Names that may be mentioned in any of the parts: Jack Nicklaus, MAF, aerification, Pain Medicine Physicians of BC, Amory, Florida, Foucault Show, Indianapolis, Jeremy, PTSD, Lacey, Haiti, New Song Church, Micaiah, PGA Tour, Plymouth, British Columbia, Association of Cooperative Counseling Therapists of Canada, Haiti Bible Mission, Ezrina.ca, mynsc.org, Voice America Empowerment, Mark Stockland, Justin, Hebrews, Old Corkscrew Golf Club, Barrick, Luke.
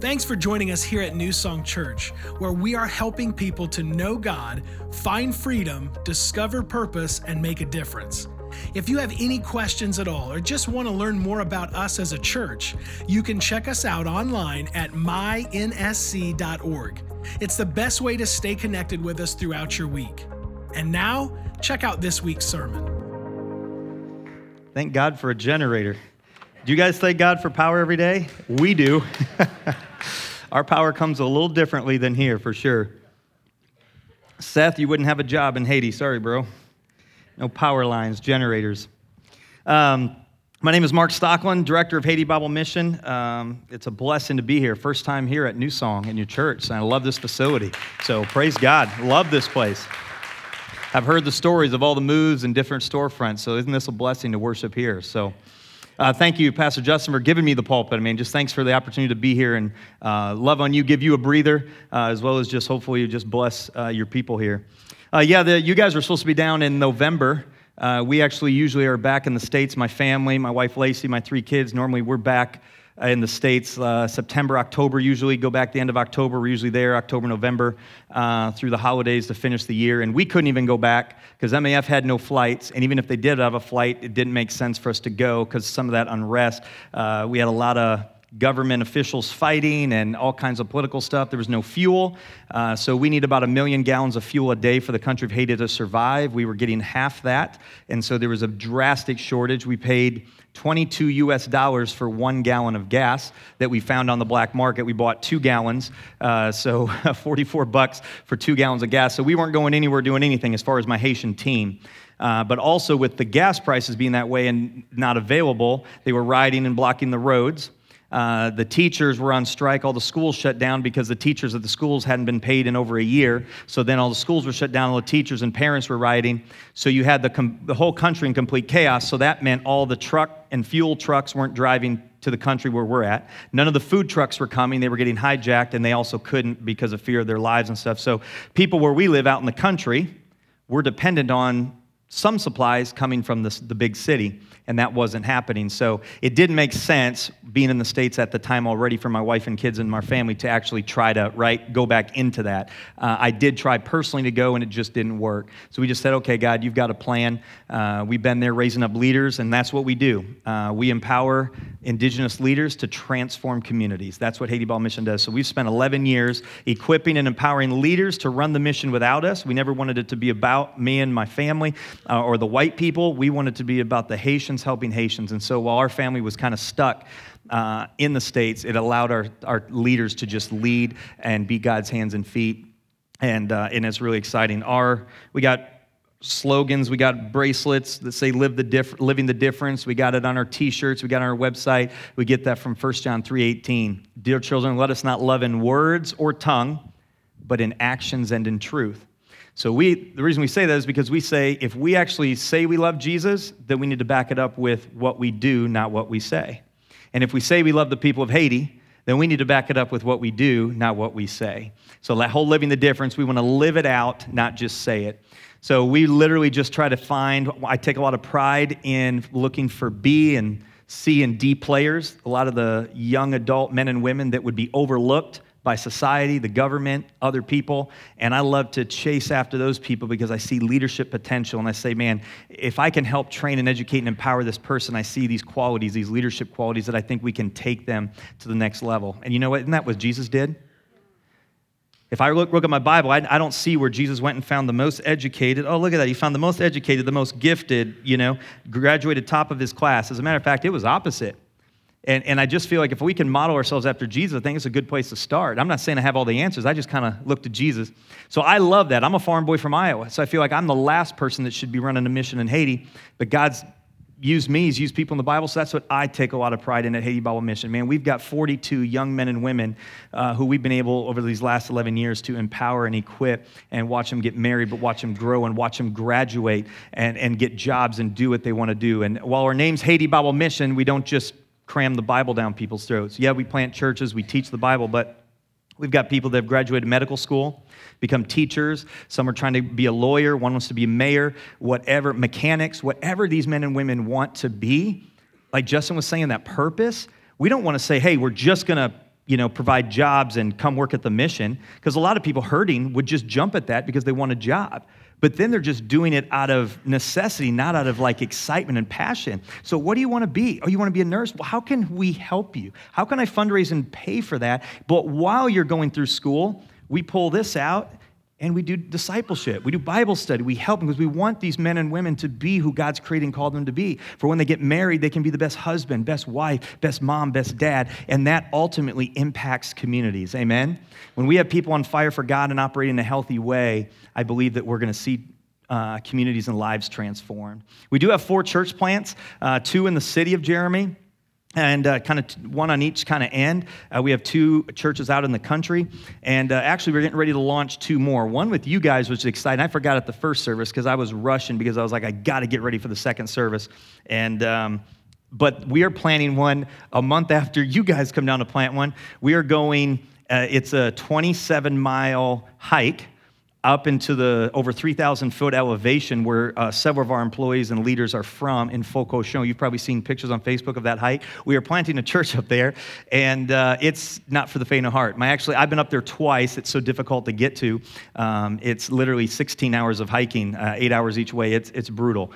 Thanks for joining us here at New Song Church, where we are helping people to know God, find freedom, discover purpose, and make a difference. If you have any questions at all or just want to learn more about us as a church, you can check us out online at mynsc.org. It's the best way to stay connected with us throughout your week. And now, check out this week's sermon. Thank God for a generator. Do you guys thank God for power every day? We do. Our power comes a little differently than here, for sure. Seth, you wouldn't have a job in Haiti. Sorry, bro. No power lines, generators. My name is Mark Stockland, director of Haiti Bible Mission. It's a blessing to be here. First time here at New Song in your church, and I love this facility. So praise God. Love this place. I've heard the stories of all the moves and different storefronts, so isn't this a blessing to worship here? So thank you, Pastor Justin, for giving me the pulpit. I mean, just thanks for the opportunity to be here and love on you, give you a breather, as well as just hopefully you just bless your people here. You guys were supposed to be down in November. We actually usually are back in the States. My family, my wife Lacey, my three kids, normally we're back in the States September, October usually. Go back the end of October. We're usually there October, November through the holidays to finish the year. And we couldn't even go back because MAF had no flights. And even if they did have a flight, it didn't make sense for us to go because some of that unrest. We had a lot of government officials fighting and all kinds of political stuff. There was no fuel. So we need about 1 million gallons of fuel a day for the country of Haiti to survive. We were getting half that. And so there was a drastic shortage. We paid $22 for 1 gallon of gas that we found on the black market. We bought 2 gallons. So $44 for 2 gallons of gas. So we weren't going anywhere doing anything as far as my Haitian team. But also with the gas prices being that way and not available, they were riding and blocking the roads. The teachers were on strike. All the schools shut down because the teachers at the schools hadn't been paid in over a year. So then all the schools were shut down. All the teachers and parents were rioting. So you had the whole country in complete chaos. So that meant all the truck and fuel trucks weren't driving to the country where we're at. None of the food trucks were coming. They were getting hijacked, and they also couldn't because of fear of their lives and stuff. So people where we live out in the country were dependent on some supplies coming from the big city, and that wasn't happening. So it didn't make sense, being in the States at the time already for my wife and kids and my family, to actually try to go back into that. I did try personally to go, and it just didn't work. So we just said, okay, God, you've got a plan. We've been there raising up leaders, and that's what we do. We empower indigenous leaders to transform communities. That's what Haiti Bible Mission does. So we've spent 11 years equipping and empowering leaders to run the mission without us. We never wanted it to be about me and my family. Or the white people. We wanted to be about the Haitians helping Haitians. And so while our family was kind of stuck in the States, it allowed our leaders to just lead and be God's hands and feet. And it's really exciting. We got slogans. We got bracelets that say living the difference. We got it on our T-shirts. We got it on our website. We get that from 1 John 3:18. Dear children, let us not love in words or tongue, but in actions and in truth. So the reason we say that is because we say, if we actually say we love Jesus, then we need to back it up with what we do, not what we say. And if we say we love the people of Haiti, then we need to back it up with what we do, not what we say. So that whole living the difference, we want to live it out, not just say it. So we literally just try to I take a lot of pride in looking for B and C and D players, a lot of the young adult men and women that would be overlooked by society, the government, other people, and I love to chase after those people because I see leadership potential, and I say, man, if I can help train and educate and empower this person, I see these qualities, these leadership qualities that I think we can take them to the next level. And you know what? Isn't that what Jesus did? If I look at my Bible, I don't see where Jesus went and found the most educated. Oh, look at that. He found the most educated, the most gifted, graduated top of his class. As a matter of fact, it was opposite. And I just feel like if we can model ourselves after Jesus, I think it's a good place to start. I'm not saying I have all the answers. I just kind of look to Jesus. So I love that. I'm a farm boy from Iowa, so I feel like I'm the last person that should be running a mission in Haiti. But God's used me. He's used people in the Bible, so that's what I take a lot of pride in at Haiti Bible Mission. Man, we've got 42 young men and women who we've been able over these last 11 years to empower and equip and watch them get married, but watch them grow and watch them graduate and get jobs and do what they want to do. And while our name's Haiti Bible Mission, we don't just cram the Bible down people's throats. Yeah, we plant churches, we teach the Bible, but we've got people that have graduated medical school, become teachers. Some are trying to be a lawyer. One wants to be a mayor, whatever, mechanics, whatever these men and women want to be. Like Justin was saying, that purpose, we don't want to say, hey, we're just going to you know, provide jobs and come work at the mission, because a lot of people hurting would just jump at that because they want a job. But then they're just doing it out of necessity, not out of like excitement and passion. So what do you want to be? Oh, you want to be a nurse? Well, how can we help you? How can I fundraise and pay for that? But while you're going through school, we pull this out and we do discipleship. We do Bible study. We help them because we want these men and women to be who God's created and called them to be. For when they get married, they can be the best husband, best wife, best mom, best dad. And that ultimately impacts communities. Amen? When we have people on fire for God and operating in a healthy way, I believe that we're going to see communities and lives transformed. We do have 4 church plants, 2 in the city of Jeremy, and kind of one on each kind of end. We have 2 churches out in the country. And actually, we're getting ready to launch 2 more. One with you guys, which is exciting. I forgot at the first service because I was rushing because I was like, I got to get ready for the second service. And but we are planning one a month after you guys come down to plant one. We are going, it's a 27-mile hike up into the over 3,000-foot elevation where several of our employees and leaders are from in Foucault Show. You've probably seen pictures on Facebook of that hike. We are planting a church up there, and it's not for the faint of heart. I've been up there twice. It's so difficult to get to. It's literally 16 hours of hiking, 8 hours each way. It's brutal.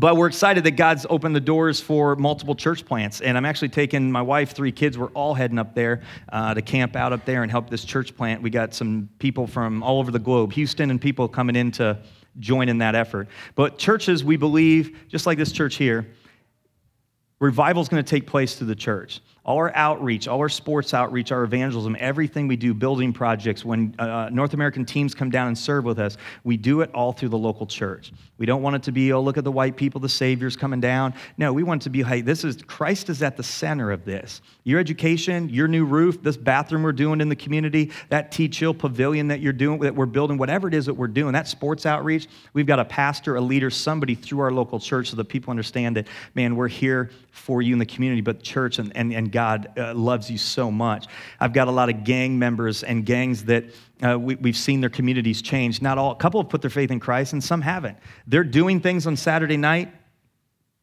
But we're excited that God's opened the doors for multiple church plants. And I'm actually taking my wife, 3 kids. We're all heading up there to camp out up there and help this church plant. We got some people from all over the globe, Houston, and people coming in to join in that effort. But churches, we believe, just like this church here, revival is going to take place through the church. All our outreach, all our sports outreach, our evangelism, everything we do, building projects, when North American teams come down and serve with us, we do it all through the local church. We don't want it to be, oh, look at the white people, the Savior's coming down. No, we want it to be, hey, Christ is at the center of this. Your education, your new roof, this bathroom we're doing in the community, that T-Chill pavilion that you're doing, that we're building, whatever it is that we're doing, that sports outreach, we've got a pastor, a leader, somebody through our local church so that people understand that, man, we're here for you in the community, but church and God loves you so much. I've got a lot of gang members and gangs that we've seen their communities change. Not all, a couple have put their faith in Christ and some haven't. They're doing things on Saturday night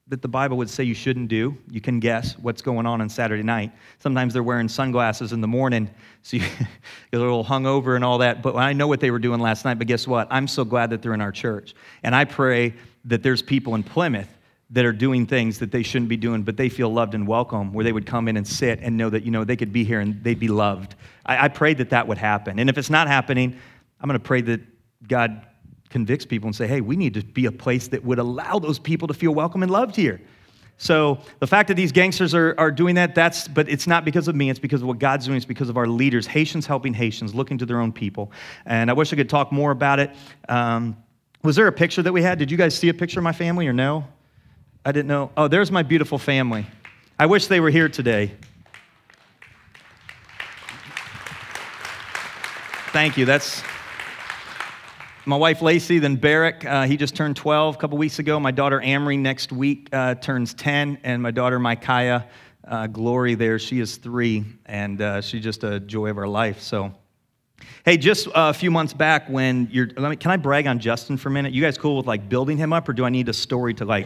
that the Bible would say you shouldn't do. You can guess what's going on Saturday night. Sometimes they're wearing sunglasses in the morning, so you're a little hungover and all that. But I know what they were doing last night, but guess what? I'm so glad that they're in our church. And I pray that there's people in Plymouth that are doing things that they shouldn't be doing, but they feel loved and welcome, where they would come in and sit and know that, you know, they could be here and they'd be loved. I prayed that that would happen. And if it's not happening, I'm going to pray that God convicts people and say, hey, we need to be a place that would allow those people to feel welcome and loved here. So the fact that these gangsters are doing that, but it's not because of me. It's because of what God's doing. It's because of our leaders, Haitians helping Haitians, looking to their own people. And I wish I could talk more about it. Was there a picture that we had? Did you guys see a picture of my family or no? I didn't know. Oh, there's my beautiful family. I wish they were here today. Thank you. That's my wife, Lacey, then Barrick. He just turned 12 a couple weeks ago. My daughter, Amory, next week turns 10. And my daughter, Micaiah, Glory there, she is 3. And she's just a joy of our life. So, hey, just a few months back can I brag on Justin for a minute? You guys cool with like building him up, or do I need a story to like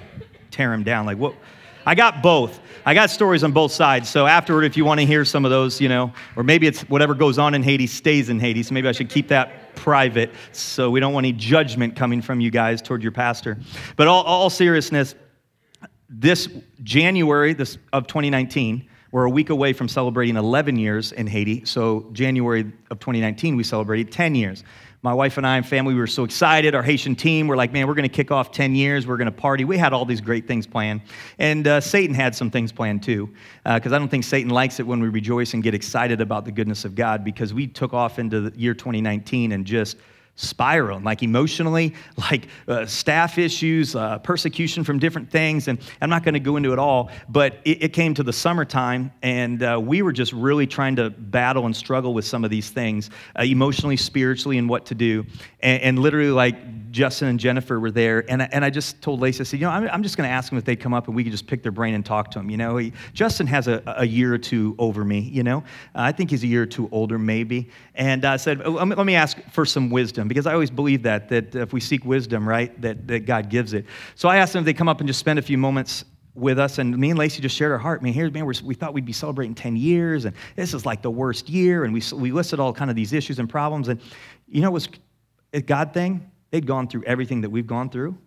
tear him down? Like, what? I got both. I got stories on both sides. So afterward, if you want to hear some of those, you know, or maybe it's whatever goes on in Haiti stays in Haiti. So maybe I should keep that private. So we don't want any judgment coming from you guys toward your pastor. But all seriousness, this January of 2019, we're a week away from celebrating 11 years in Haiti. So January of 2019, we celebrated 10 years. My wife and I and family, we were so excited. Our Haitian team, we're like, man, we're going to kick off 10 years. We're going to party. We had all these great things planned. And Satan had some things planned too, because I don't think Satan likes it when we rejoice and get excited about the goodness of God, because we took off into the year 2019 and just spiraling, like emotionally, like staff issues, persecution from different things. And I'm not going to go into it all, but it came to the summertime, and we were just really trying to battle and struggle with some of these things, emotionally, spiritually, and what to do. And literally, like, Justin and Jennifer were there, and I just told Lacey, I said, you know, I'm just going to ask them if they come up and we could just pick their brain and talk to them. You know, Justin has a year or two over me, you know. I think he's a year or two older, maybe. And I said, let me ask for some wisdom, because I always believe that if we seek wisdom, right, that God gives it. So I asked them if they come up and just spend a few moments with us, and me and Lacey just shared our heart. We thought we'd be celebrating 10 years, and this is like the worst year, and we listed all kind of these issues and problems, and you know, it was a God thing. They'd gone through everything that we've gone through,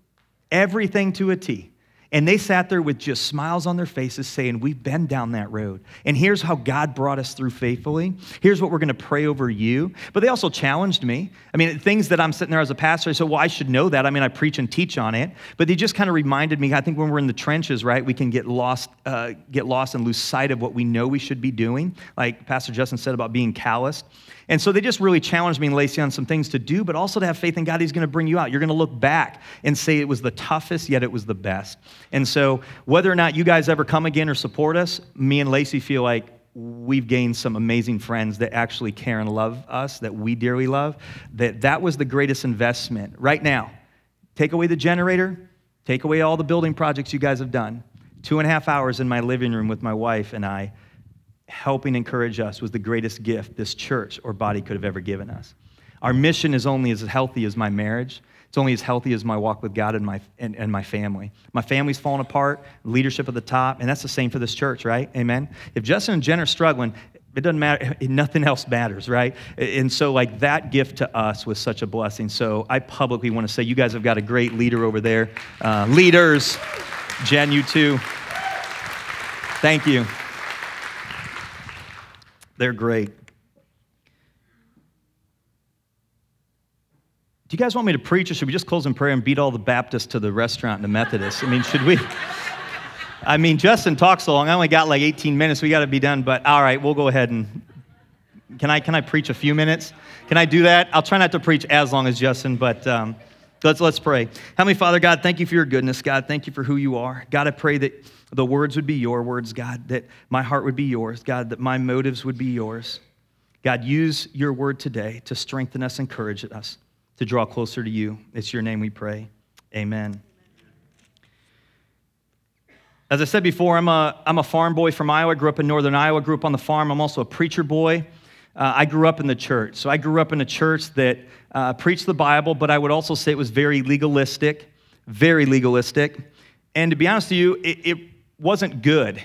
everything to a T, and they sat there with just smiles on their faces saying, we've been down that road, and here's how God brought us through faithfully. Here's what we're going to pray over you. But they also challenged me. I mean, things that I'm sitting there as a pastor, I said, well, I should know that. I mean, I preach and teach on it. But they just kind of reminded me, I think when we're in the trenches, right, we can get lost and lose sight of what we know we should be doing, like Pastor Justin said about being calloused. And so they just really challenged me and Lacey on some things to do, but also to have faith in God. He's going to bring you out. You're going to look back and say it was the toughest, yet it was the best. And so whether or not you guys ever come again or support us, me and Lacey feel like we've gained some amazing friends that actually care and love us, that we dearly love, that was the greatest investment. Right now, take away the generator, take away all the building projects you guys have done. 2.5 hours in my living room with my wife and I, helping encourage us was the greatest gift this church or body could have ever given us. Our mission is only as healthy as my marriage. It's only as healthy as my walk with God and my family. My family's falling apart, leadership at the top, and that's the same for this church, right? Amen? If Justin and Jen are struggling, it doesn't matter. Nothing else matters, right? And so like that gift to us was such a blessing. So I publicly want to say you guys have got a great leader over there. Leaders, Jen, you too. Thank you. They're great. Do you guys want me to preach, or should we just close in prayer and beat all the Baptists to the restaurant and the Methodists? I mean, should we? I mean, Justin talks so long. I only got like 18 minutes. We got to be done, but all right, we'll go ahead and can I preach a few minutes? Can I do that? I'll try not to preach as long as Justin, but let's pray. Heavenly Father, God, thank you for your goodness. God, thank you for who you are. God, I pray that the words would be your words, God, that my heart would be yours, God, that my motives would be yours. God, use your word today to strengthen us, encourage us, to draw closer to you. It's your name we pray. Amen. As I said before, I'm a farm boy from Iowa. I grew up in northern Iowa, grew up on the farm. I'm also a preacher boy. I grew up in the church. So I grew up in a church that preached the Bible, but I would also say it was very legalistic. And to be honest with you, it wasn't good,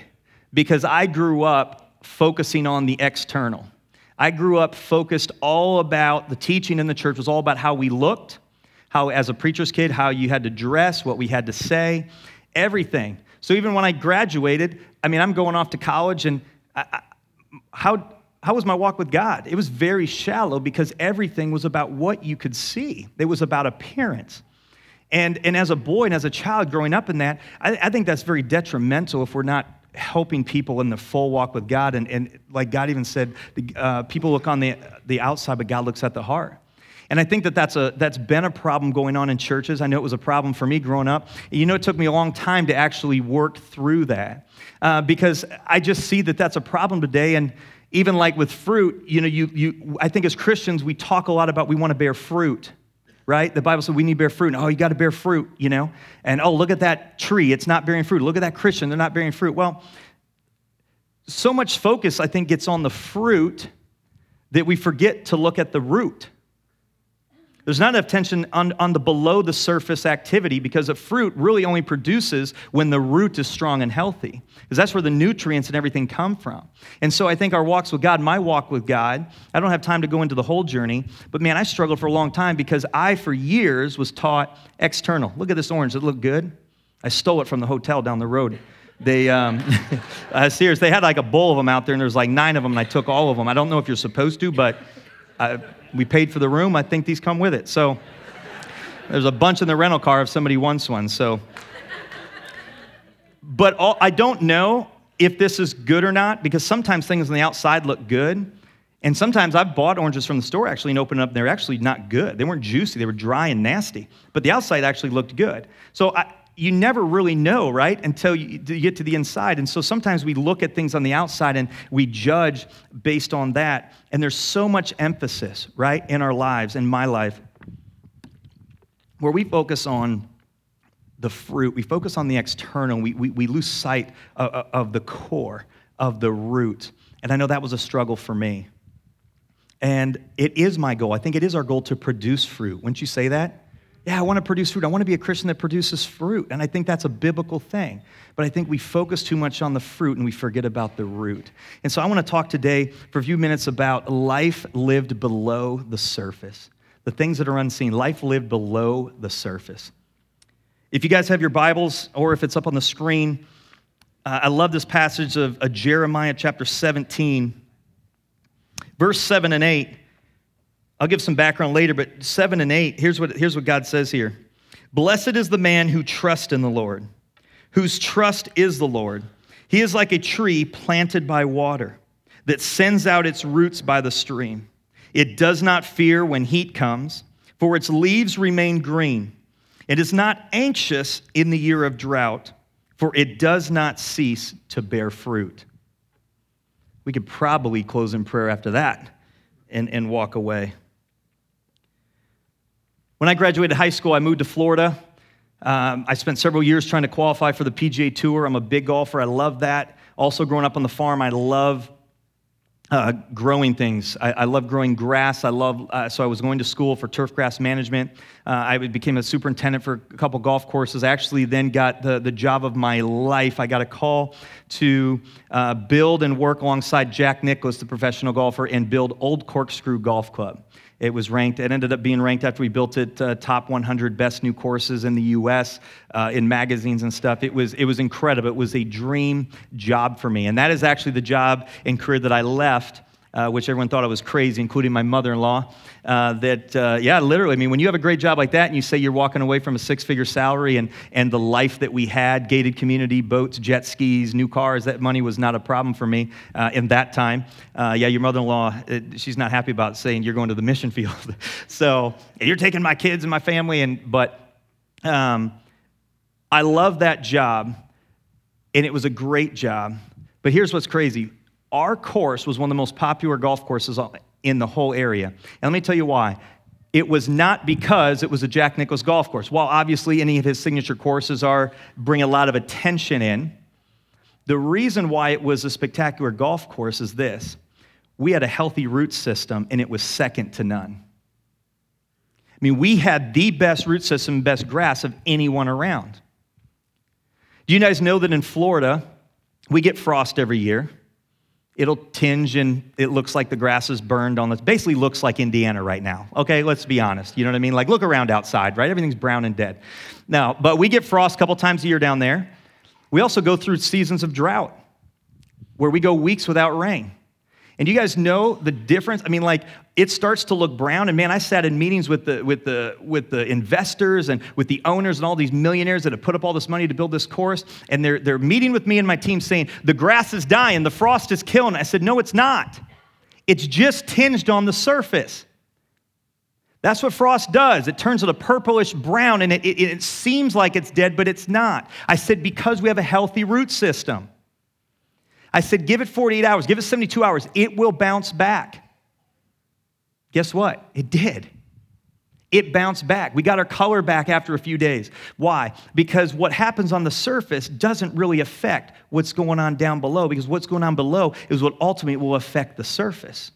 because I grew up focusing on the external. I grew up focused all about the teaching in the church was all about how we looked, how as a preacher's kid, how you had to dress, what we had to say, everything. So even when I graduated, I mean, I'm going off to college, and how was my walk with God? It was very shallow, because everything was about what you could see. It was about appearance. And as a boy and as a child growing up in that, I think that's very detrimental if we're not helping people in the full walk with God. And like God even said, people look on the outside, but God looks at the heart. And I think that's been a problem going on in churches. I know it was a problem for me growing up. You know, it took me a long time to actually work through that, because I just see that that's a problem today. And even like with fruit, you know, I think as Christians, we talk a lot about we want to bear fruit. Right? The Bible said we need to bear fruit. And, oh, you got to bear fruit, you know? And, oh, look at that tree. It's not bearing fruit. Look at that Christian. They're not bearing fruit. Well, so much focus, I think, gets on the fruit that we forget to look at the root. There's not enough attention on the below the surface activity, because a fruit really only produces when the root is strong and healthy, because that's where the nutrients and everything come from. And so I think our walks with God, my walk with God, I don't have time to go into the whole journey, but man, I struggled for a long time, because I, for years, was taught external. Look at this orange. Does it look good? I stole it from the hotel down the road. They, serious, they had like a bowl of them out there, and there was like 9 of them, and I took all of them. I don't know if you're supposed to, but we paid for the room. I think these come with it. So there's a bunch in the rental car if somebody wants one. So, I don't know if this is good or not, because sometimes things on the outside look good. And sometimes I've bought oranges from the store actually and opened them up, and they're actually not good. They weren't juicy. They were dry and nasty. But the outside actually looked good. So you never really know, right, until you get to the inside. And so sometimes we look at things on the outside and we judge based on that. And there's so much emphasis, right, in our lives, in my life, where we focus on the fruit. We focus on the external. We lose sight of the core, of the root. And I know that was a struggle for me. And it is my goal. I think it is our goal to produce fruit. Wouldn't you say that? Yeah, I want to produce fruit. I want to be a Christian that produces fruit. And I think that's a biblical thing. But I think we focus too much on the fruit and we forget about the root. And so I want to talk today for a few minutes about life lived below the surface, the things that are unseen, life lived below the surface. If you guys have your Bibles or if it's up on the screen, I love this passage of Jeremiah chapter 17, verse 7 and 8. I'll give some background later, but 7 and 8, here's what God says here. Blessed is the man who trusts in the Lord, whose trust is the Lord. He is like a tree planted by water that sends out its roots by the stream. It does not fear when heat comes, for its leaves remain green. It is not anxious in the year of drought, for it does not cease to bear fruit. We could probably close in prayer after that and walk away. When I graduated high school, I moved to Florida. I spent several years trying to qualify for the PGA Tour. I'm a big golfer. I love that. Also, growing up on the farm, I love growing things. I love growing grass. So I was going to school for turf grass management. I became a superintendent for a couple golf courses. I actually then got the job of my life. I got a call to build and work alongside Jack Nicklaus, the professional golfer, and build Old Corkscrew Golf Club. It was ranked. It ended up being ranked after we built it top 100 best new courses in the U.S. In magazines and stuff. It was incredible. It was a dream job for me, and that is actually the job and career that I left, which everyone thought I was crazy, including my mother-in-law. Literally. I mean, when you have a great job like that, and you say you're walking away from a six-figure salary and the life that we had, gated community, boats, jet skis, new cars, that money was not a problem for me in that time. Your mother-in-law, she's not happy about saying you're going to the mission field. So you're taking my kids and my family, but I love that job, and it was a great job. But here's what's crazy. Our course was one of the most popular golf courses in the whole area. And let me tell you why. It was not because it was a Jack Nicklaus golf course. While obviously any of his signature courses bring a lot of attention in, the reason why it was a spectacular golf course is this. We had a healthy root system, and it was second to none. I mean, we had the best root system, best grass of anyone around. Do you guys know that in Florida, we get frost every year? It'll tinge and it looks like the grass is burned on it. Basically looks like Indiana right now. Okay, let's be honest. You know what I mean? Like, look around outside, right? Everything's brown and dead. Now, but we get frost a couple times a year down there. We also go through seasons of drought where we go weeks without rain. And you guys know the difference? I mean, like, it starts to look brown. And man, I sat in meetings with the investors and with the owners and all these millionaires that have put up all this money to build this course. And they're meeting with me and my team saying, the grass is dying, the frost is killing. I said, no, it's not. It's just tinged on the surface. That's what frost does. It turns it a purplish brown, and it seems like it's dead, but it's not. I said, because we have a healthy root system. I said, give it 48 hours, give it 72 hours. It will bounce back. Guess what? It did. It bounced back. We got our color back after a few days. Why? Because what happens on the surface doesn't really affect what's going on down below, because what's going on below is what ultimately will affect the surface.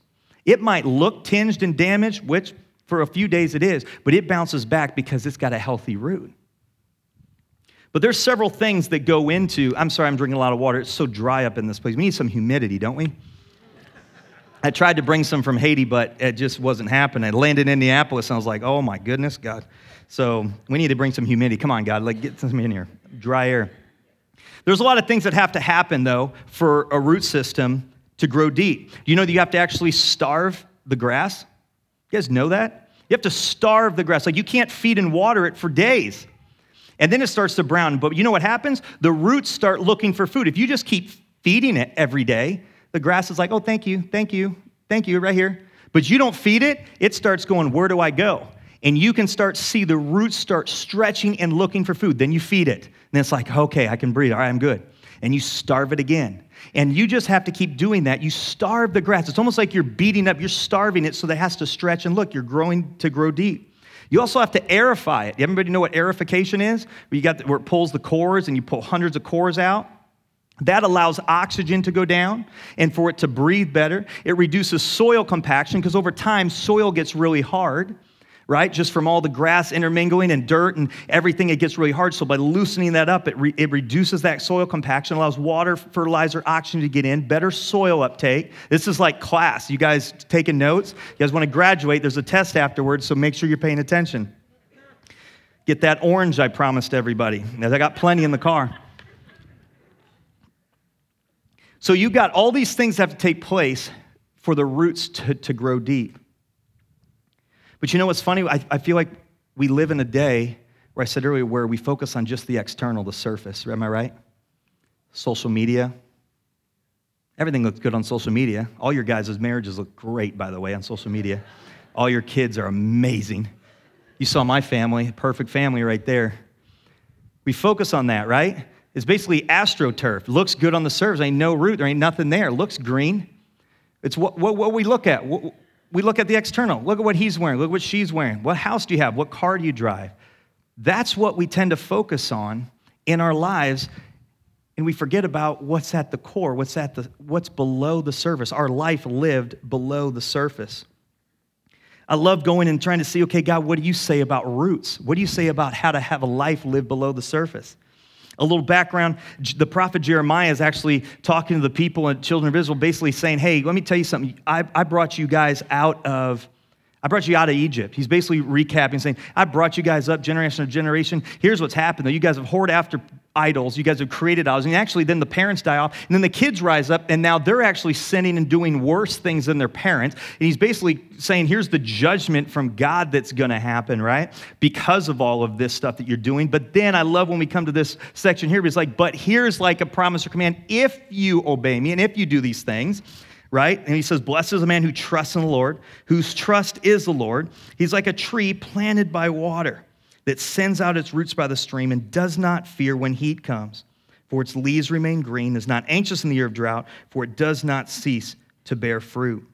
It might look tinged and damaged, which for a few days it is, but it bounces back because it's got a healthy root. But there's several things that go into, I'm sorry, I'm drinking a lot of water. It's so dry up in this place. We need some humidity, don't we? I tried to bring some from Haiti, but it just wasn't happening. I landed in Indianapolis, and I was like, oh, my goodness, God. So we need to bring some humidity. Come on, God, get some in here. Dry air. There's a lot of things that have to happen, though, for a root system to grow deep. Do you know that you have to actually starve the grass? You guys know that? You have to starve the grass. Like, you can't feed and water it for days. And then it starts to brown. But you know what happens? The roots start looking for food. If you just keep feeding it every day, the grass is like, oh, thank you, right here. But you don't feed it, it starts going, where do I go? And you can start see the roots start stretching and looking for food. Then you feed it. And it's like, okay, I can breathe. All right, I'm good. And you starve it again. And you just have to keep doing that. You starve the grass. It's almost like you're beating up, you're starving it so that it has to stretch and look, you're growing to grow deep. You also have to aerify it. Everybody know what aerification is? Where it pulls the cores and you pull hundreds of cores out. That allows oxygen to go down and for it to breathe better. It reduces soil compaction because over time, soil gets really hard, right? Just from all the grass intermingling and dirt and everything, it gets really hard. So by loosening that up, it reduces that soil compaction, allows water, fertilizer, oxygen to get in, better soil uptake. This is like class. You guys taking notes? You guys want to graduate, there's a test afterwards, so make sure you're paying attention. Get that orange I promised everybody. I got plenty in the car. So you got all these things that have to take place for the roots to grow deep. But you know what's funny? I feel like we live in a day where I said earlier where we focus on just the external, the surface. Am I right? Social media. Everything looks good on social media. All your guys' marriages look great, by the way, on social media. All your kids are amazing. You saw my family, perfect family right there. We focus on that, right? It's basically astroturf. Looks good on the surface. Ain't no root. There ain't nothing there. Looks green. It's what we look at. We look at the external. Look at what he's wearing. Look at what she's wearing. What house do you have? What car do you drive? That's what we tend to focus on in our lives, and we forget about what's at the core, what's below the surface, our life lived below the surface. I love going and trying to see, okay, God, what do you say about roots? What do you say about how to have a life live below the surface? A little background, the prophet Jeremiah is actually talking to the people and children of Israel, basically saying, hey, let me tell you something. I brought you guys out of Egypt. He's basically recapping, saying, I brought you guys up generation to generation. Here's what's happened, though. You guys have hoarded after idols. You guys have created idols. And actually, then the parents die off, and then the kids rise up, and now they're actually sinning and doing worse things than their parents. And he's basically saying, here's the judgment from God that's going to happen, right? Because of all of this stuff that you're doing. But then I love when we come to this section here, it's like, but here's like a promise or command, if you obey me and if you do these things, right? And he says, blessed is the man who trusts in the Lord, whose trust is the Lord. He's like a tree planted by water that sends out its roots by the stream and does not fear when heat comes, for its leaves remain green, is not anxious in the year of drought, for it does not cease to bear fruit.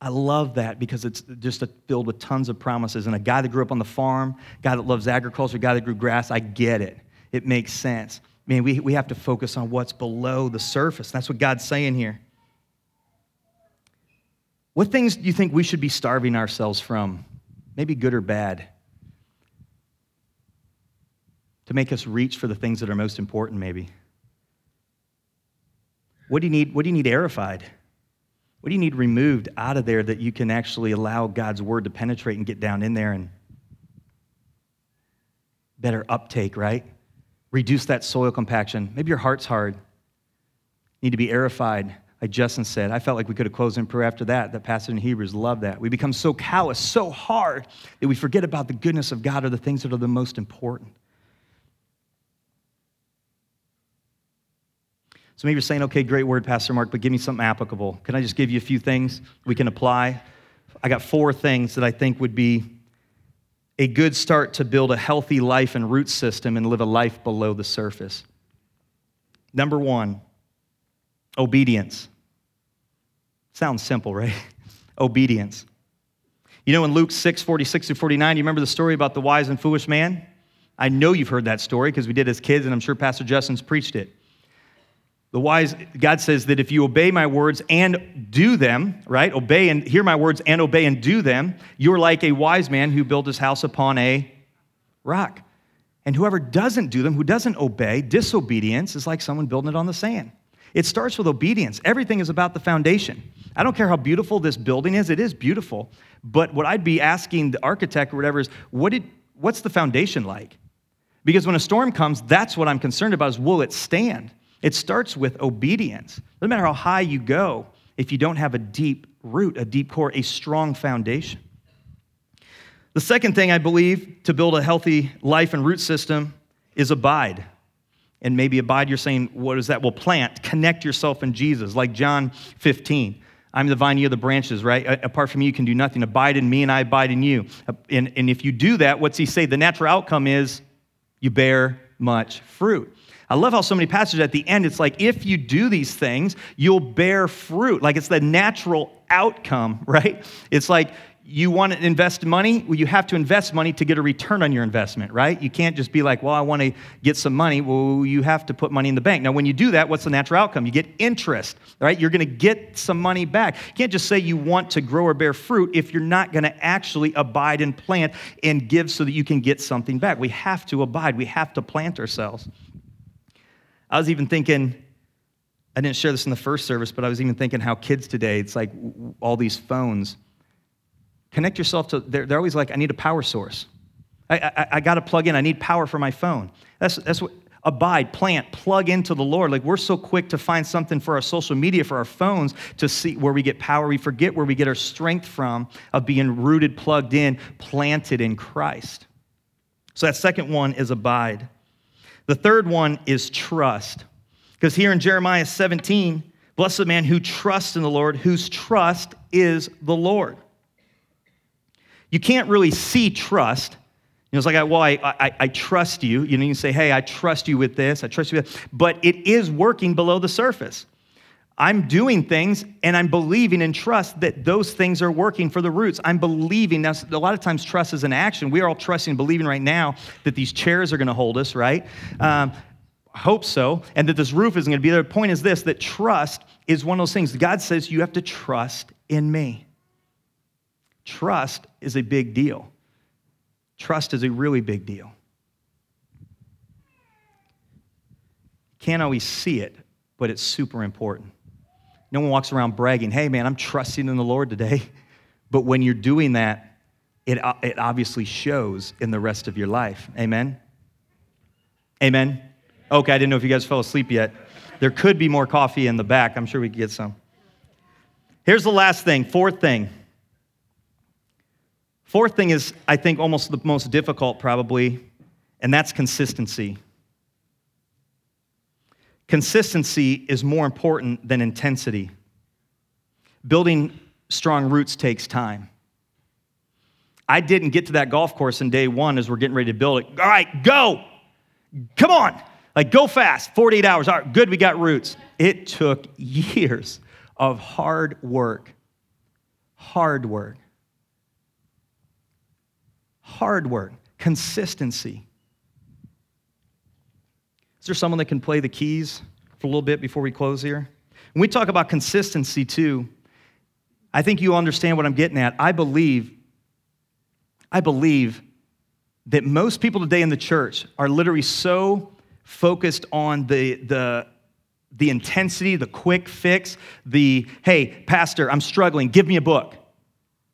I love that because it's just filled with tons of promises. And a guy that grew up on the farm, a guy that loves agriculture, a guy that grew grass, I get it. It makes sense. Man, we have to focus on what's below the surface. That's what God's saying here. What things do you think we should be starving ourselves from, maybe good or bad, to make us reach for the things that are most important, maybe? What do you need airified? What do you need removed out of there that you can actually allow God's word to penetrate and get down in there and better uptake, right? Reduce that soil compaction. Maybe your heart's hard. You need to be airified, like Justin said. I felt like we could have closed in prayer after that. That passage in Hebrews, love that. We become so callous, so hard, that we forget about the goodness of God or the things that are the most important. So maybe you're saying, okay, great word, Pastor Mark, but give me something applicable. Can I just give you a few things we can apply? I got 4 things that I think would be a good start to build a healthy life and root system and live a life below the surface. Number 1, obedience. Sounds simple, right? Obedience. You know, in Luke 6:46-49, you remember the story about the wise and foolish man? I know you've heard that story because we did as kids, and I'm sure Pastor Justin's preached it. The wise, God says that if you obey my words and do them, right? Obey and hear my words and obey and do them, you're like a wise man who built his house upon a rock. And whoever doesn't do them, who doesn't obey, disobedience is like someone building it on the sand. It starts with obedience. Everything is about the foundation. I don't care how beautiful this building is. It is beautiful. But what I'd be asking the architect or whatever is, what's the foundation like? Because when a storm comes, that's what I'm concerned about is, will it stand? It starts with obedience. No matter how high you go, if you don't have a deep root, a deep core, a strong foundation. The second thing I believe to build a healthy life and root system is abide. And maybe abide, you're saying, what is that? Well, plant, connect yourself in Jesus. Like John 15, I'm the vine, you're the branches, right? Apart from me, you can do nothing. Abide in me and I abide in you. And if you do that, what's he say? The natural outcome is you bear much fruit. I love how so many passages at the end, it's like, if you do these things, you'll bear fruit. Like it's the natural outcome, right? It's like You want to invest money? Well, you have to invest money to get a return on your investment, right? You can't just be like, well, I want to get some money. Well, you have to put money in the bank. Now, when you do that, what's the natural outcome? You get interest, right? You're going to get some money back. You can't just say you want to grow or bear fruit if you're not going to actually abide and plant and give so that you can get something back. We have to abide. We have to plant ourselves. I was even thinking, I didn't share this in the first service, but I was even thinking how kids today, it's like all these phones. Connect yourself to, they're always like, I need a power source. I got to plug in. I need power for my phone. That's what, abide, plant, plug into the Lord. Like, we're so quick to find something for our social media, for our phones, to see where we get power. We forget where we get our strength from, of being rooted, plugged in, planted in Christ. So that second one is abide. The third one is trust. Because here in Jeremiah 17, blessed the man who trusts in the Lord, whose trust is the Lord. You can't really see trust. You know, it's like, well, I trust you. You know, you can say, hey, I trust you with this. I trust you with that. But it is working below the surface. I'm doing things, and I'm believing in trust that those things are working for the roots. I'm believing. That's a lot of times trust is an action. We are all trusting and believing right now that these chairs are going to hold us, right? I hope so. And that this roof isn't going to be there. The point is this, that trust is one of those things. God says you have to trust in me. Trust is a big deal. Trust is a really big deal. Can't always see it, but it's super important. No one walks around bragging, hey, man, I'm trusting in the Lord today. But when you're doing that, it obviously shows in the rest of your life. Amen? Amen? Okay, I didn't know if you guys fell asleep yet. There could be more coffee in the back. I'm sure we could get some. Here's the last thing, fourth thing. Fourth thing is, I think, almost the most difficult probably, and that's consistency. Consistency is more important than intensity. Building strong roots takes time. I didn't get to that golf course in day one as we're getting ready to build it. All right, go. Come on. Like, go fast. 48 hours. All right, good, we got roots. It took years of hard work. Hard work. Hard work, consistency. Is there someone that can play the keys for a little bit before we close here? When we talk about consistency too, I think you understand what I'm getting at. I believe that most people today in the church are literally so focused on the intensity, the quick fix, the, hey, pastor, I'm struggling, give me a book.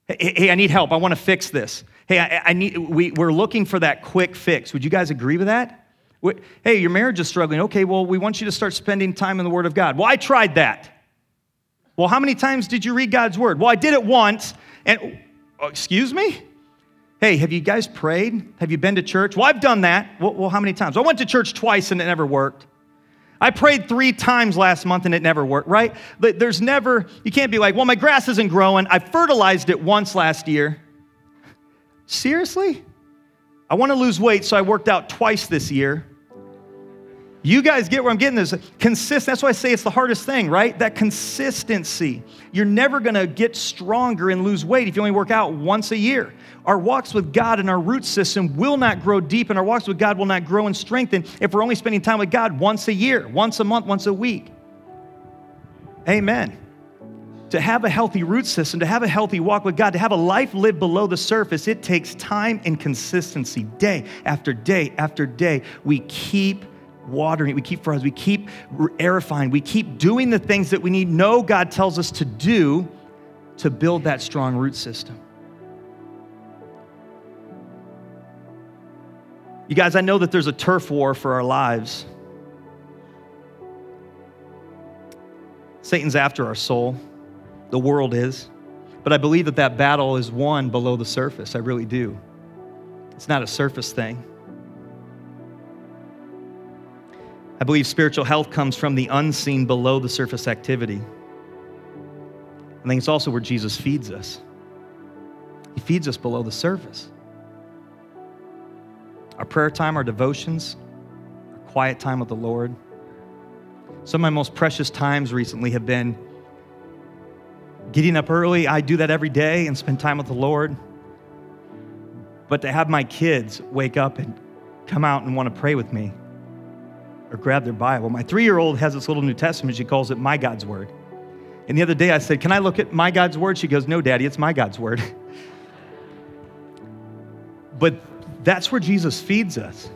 Hey, I need help, I want to fix this. Hey, we're looking for that quick fix. Would you guys agree with that? Hey, your marriage is struggling. Okay, well, we want you to start spending time in the Word of God. Well, I tried that. Well, how many times did you read God's Word? Well, I did it once. And, excuse me? Hey, have you guys prayed? Have you been to church? Well, I've done that. Well, how many times? I went to church twice and it never worked. I prayed 3 times last month and it never worked, right? There's never, you can't be like, well, my grass isn't growing. I fertilized it once last year. Seriously? I want to lose weight, so I worked out twice this year. You guys get where I'm getting this. That's why I say it's the hardest thing, right? That consistency. You're never going to get stronger and lose weight if you only work out once a year. Our walks with God and our root system will not grow deep, and our walks with God will not grow and strengthen if we're only spending time with God once a year, once a month, once a week. Amen. To have a healthy root system, to have a healthy walk with God, to have a life lived below the surface, it takes time and consistency, day after day after day. We keep watering, we keep fertilizing, we keep aerifying, we keep doing the things that we need. No, God tells us to do to build that strong root system. You guys, I know that there's a turf war for our lives. Satan's after our soul. The world is. But I believe that that battle is won below the surface. I really do. It's not a surface thing. I believe spiritual health comes from the unseen, below the surface activity. I think it's also where Jesus feeds us. He feeds us below the surface. Our prayer time, our devotions, our quiet time with the Lord. Some of my most precious times recently have been getting up early. I do that every day and spend time with the Lord. But to have my kids wake up and come out and want to pray with me or grab their Bible. My 3-year-old has this little New Testament. She calls it My God's Word. And the other day I said, can I look at My God's Word? She goes, no, Daddy, it's My God's Word. But that's where Jesus feeds us.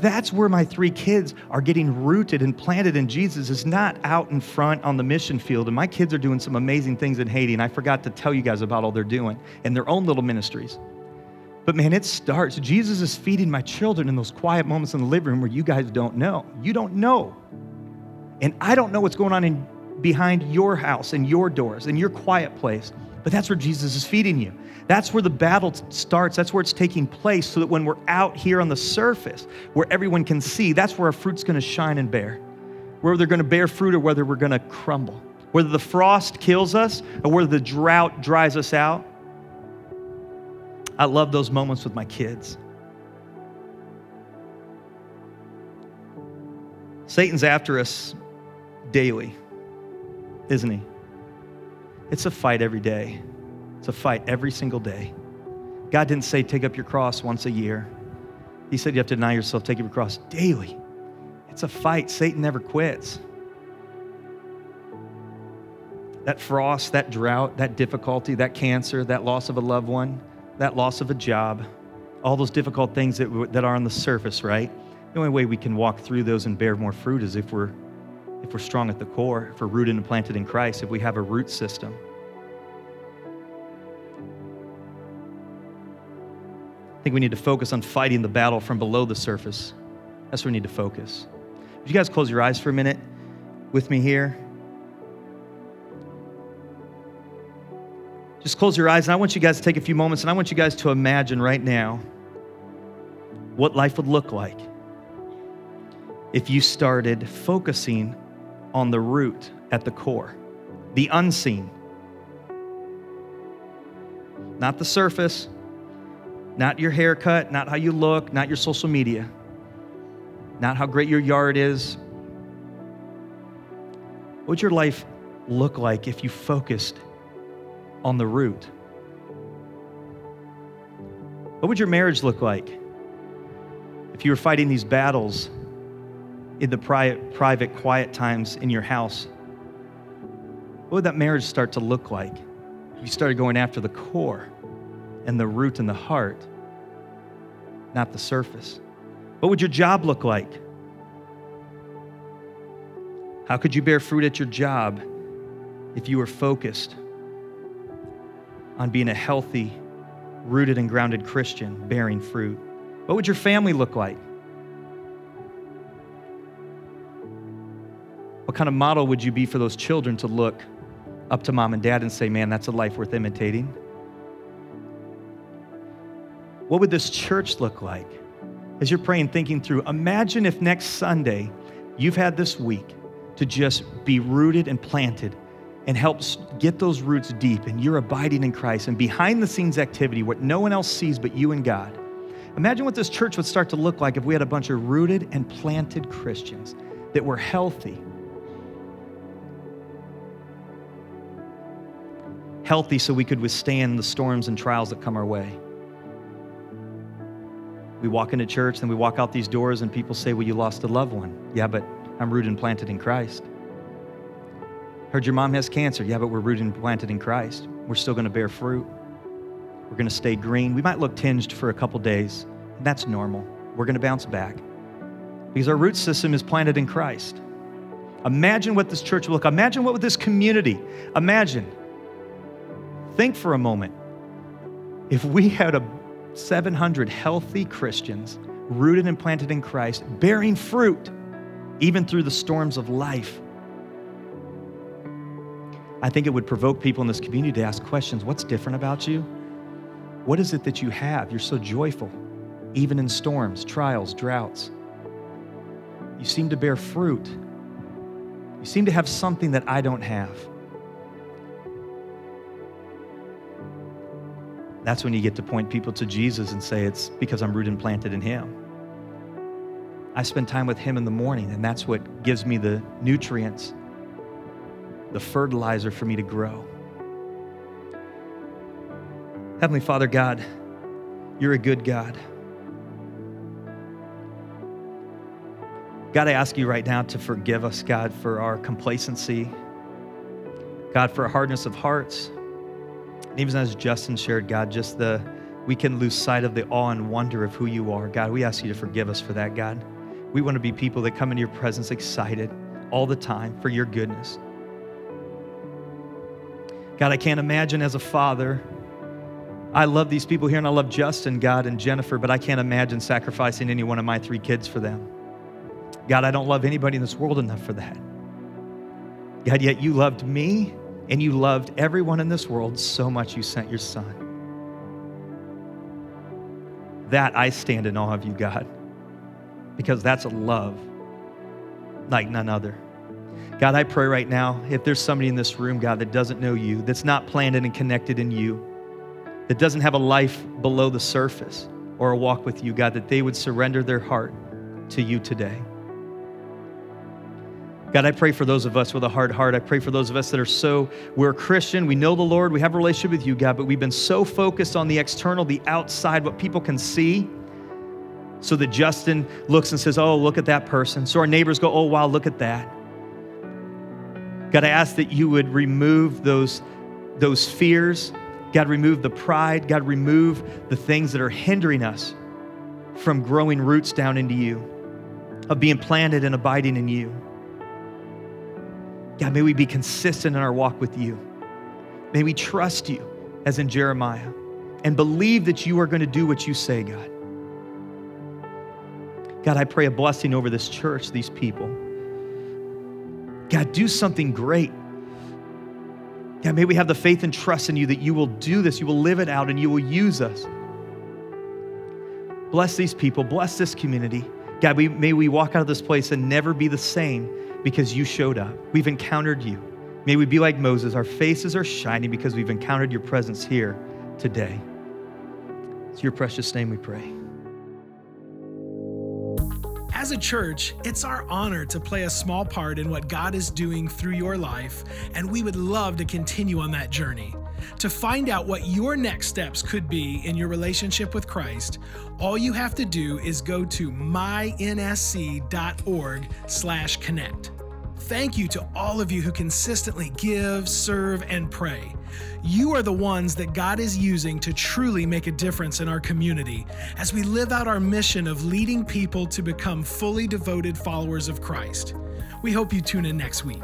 That's where my 3 kids are getting rooted and planted in Jesus. It's not out in front on the mission field. And my kids are doing some amazing things in Haiti. And I forgot to tell you guys about all they're doing and their own little ministries. But man, it starts. Jesus is feeding my children in those quiet moments in the living room where you guys don't know. You don't know. And I don't know what's going on in behind your house and your doors and your quiet place. But that's where Jesus is feeding you. That's where the battle starts. That's where it's taking place, so that when we're out here on the surface where everyone can see, that's where our fruit's going to shine and bear, whether they're going to bear fruit or whether we're going to crumble, whether the frost kills us or whether the drought dries us out. I love those moments with my kids. Satan's after us daily, isn't he? It's a fight every day. It's a fight every single day. God didn't say take up your cross once a year. He said you have to deny yourself, take up your cross daily. It's a fight. Satan never quits. That frost, that drought, that difficulty, that cancer, that loss of a loved one, that loss of a job, all those difficult things that are on the surface, right? The only way we can walk through those and bear more fruit is if we're strong at the core, if we're rooted and planted in Christ, if we have a root system. I think we need to focus on fighting the battle from below the surface. That's where we need to focus. Would you guys close your eyes for a minute with me here? Just close your eyes, and I want you guys to take a few moments, and I want you guys to imagine right now what life would look like if you started focusing on the root at the core, the unseen, not the surface, not your haircut, not how you look, not your social media, not how great your yard is. What would your life look like if you focused on the root? What would your marriage look like if you were fighting these battles in the private, quiet times in your house? What would that marriage start to look like if you started going after the core and the root and the heart, not the surface? What would your job look like? How could you bear fruit at your job if you were focused on being a healthy, rooted and grounded Christian, bearing fruit? What would your family look like? What kind of model would you be for those children to look up to mom and dad and say, man, that's a life worth imitating? What would this church look like? As you're praying, thinking through, imagine if next Sunday you've had this week to just be rooted and planted and help get those roots deep, and you're abiding in Christ and behind the scenes activity, what no one else sees but you and God. Imagine what this church would start to look like if we had a bunch of rooted and planted Christians that were healthy so we could withstand the storms and trials that come our way. We walk into church, then we walk out these doors and people say, well, you lost a loved one. Yeah, but I'm rooted and planted in Christ. Heard your mom has cancer. Yeah, but we're rooted and planted in Christ. We're still going to bear fruit. We're going to stay green. We might look tinged for a couple days, and that's normal. We're going to bounce back because our root system is planted in Christ. Imagine what this church will look like. Imagine what this community, imagine. Think for a moment. If we had 700 healthy Christians, rooted and planted in Christ, bearing fruit, even through the storms of life, I think it would provoke people in this community to ask questions. What's different about you? What is it that you have? You're so joyful, even in storms, trials, droughts. You seem to bear fruit. You seem to have something that I don't have. That's when you get to point people to Jesus and say, it's because I'm rooted and planted in him. I spend time with him in the morning, and that's what gives me the nutrients, the fertilizer for me to grow. Heavenly Father God, you're a good God. God, I ask you right now to forgive us, God, for our complacency, God, for a hardness of hearts. And even as Justin shared, God, just we can lose sight of the awe and wonder of who you are. God, we ask you to forgive us for that, God. We want to be people that come into your presence excited all the time for your goodness. God, I can't imagine as a father, I love these people here and I love Justin, God, and Jennifer, but I can't imagine sacrificing any one of my three kids for them. God, I don't love anybody in this world enough for that. God, yet you loved me and you loved everyone in this world so much you sent your son. That I stand in awe of you, God, because that's a love like none other. God, I pray right now, if there's somebody in this room, God, that doesn't know you, that's not planted and connected in you, that doesn't have a life below the surface or a walk with you, God, that they would surrender their heart to you today. God, I pray for those of us with a hard heart. I pray for those of us that are we're a Christian, we know the Lord, we have a relationship with you, God, but we've been so focused on the external, the outside, what people can see, so that Justin looks and says, oh, look at that person. So our neighbors go, oh, wow, look at that. God, I ask that you would remove those fears. God, remove the pride. God, remove the things that are hindering us from growing roots down into you, of being planted and abiding in you. God, may we be consistent in our walk with you. May we trust you, as in Jeremiah, and believe that you are going to do what you say, God. God, I pray a blessing over this church, these people. God, do something great. God, may we have the faith and trust in you that you will do this, you will live it out, and you will use us. Bless these people, bless this community. God, may we walk out of this place and never be the same, because you showed up. We've encountered you. May we be like Moses. Our faces are shining because we've encountered your presence here today. It's your precious name we pray. As a church, it's our honor to play a small part in what God is doing through your life, and we would love to continue on that journey. To find out what your next steps could be in your relationship with Christ, all you have to do is go to mynsc.org/connect. Thank you to all of you who consistently give, serve, and pray. You are the ones that God is using to truly make a difference in our community as we live out our mission of leading people to become fully devoted followers of Christ. We hope you tune in next week.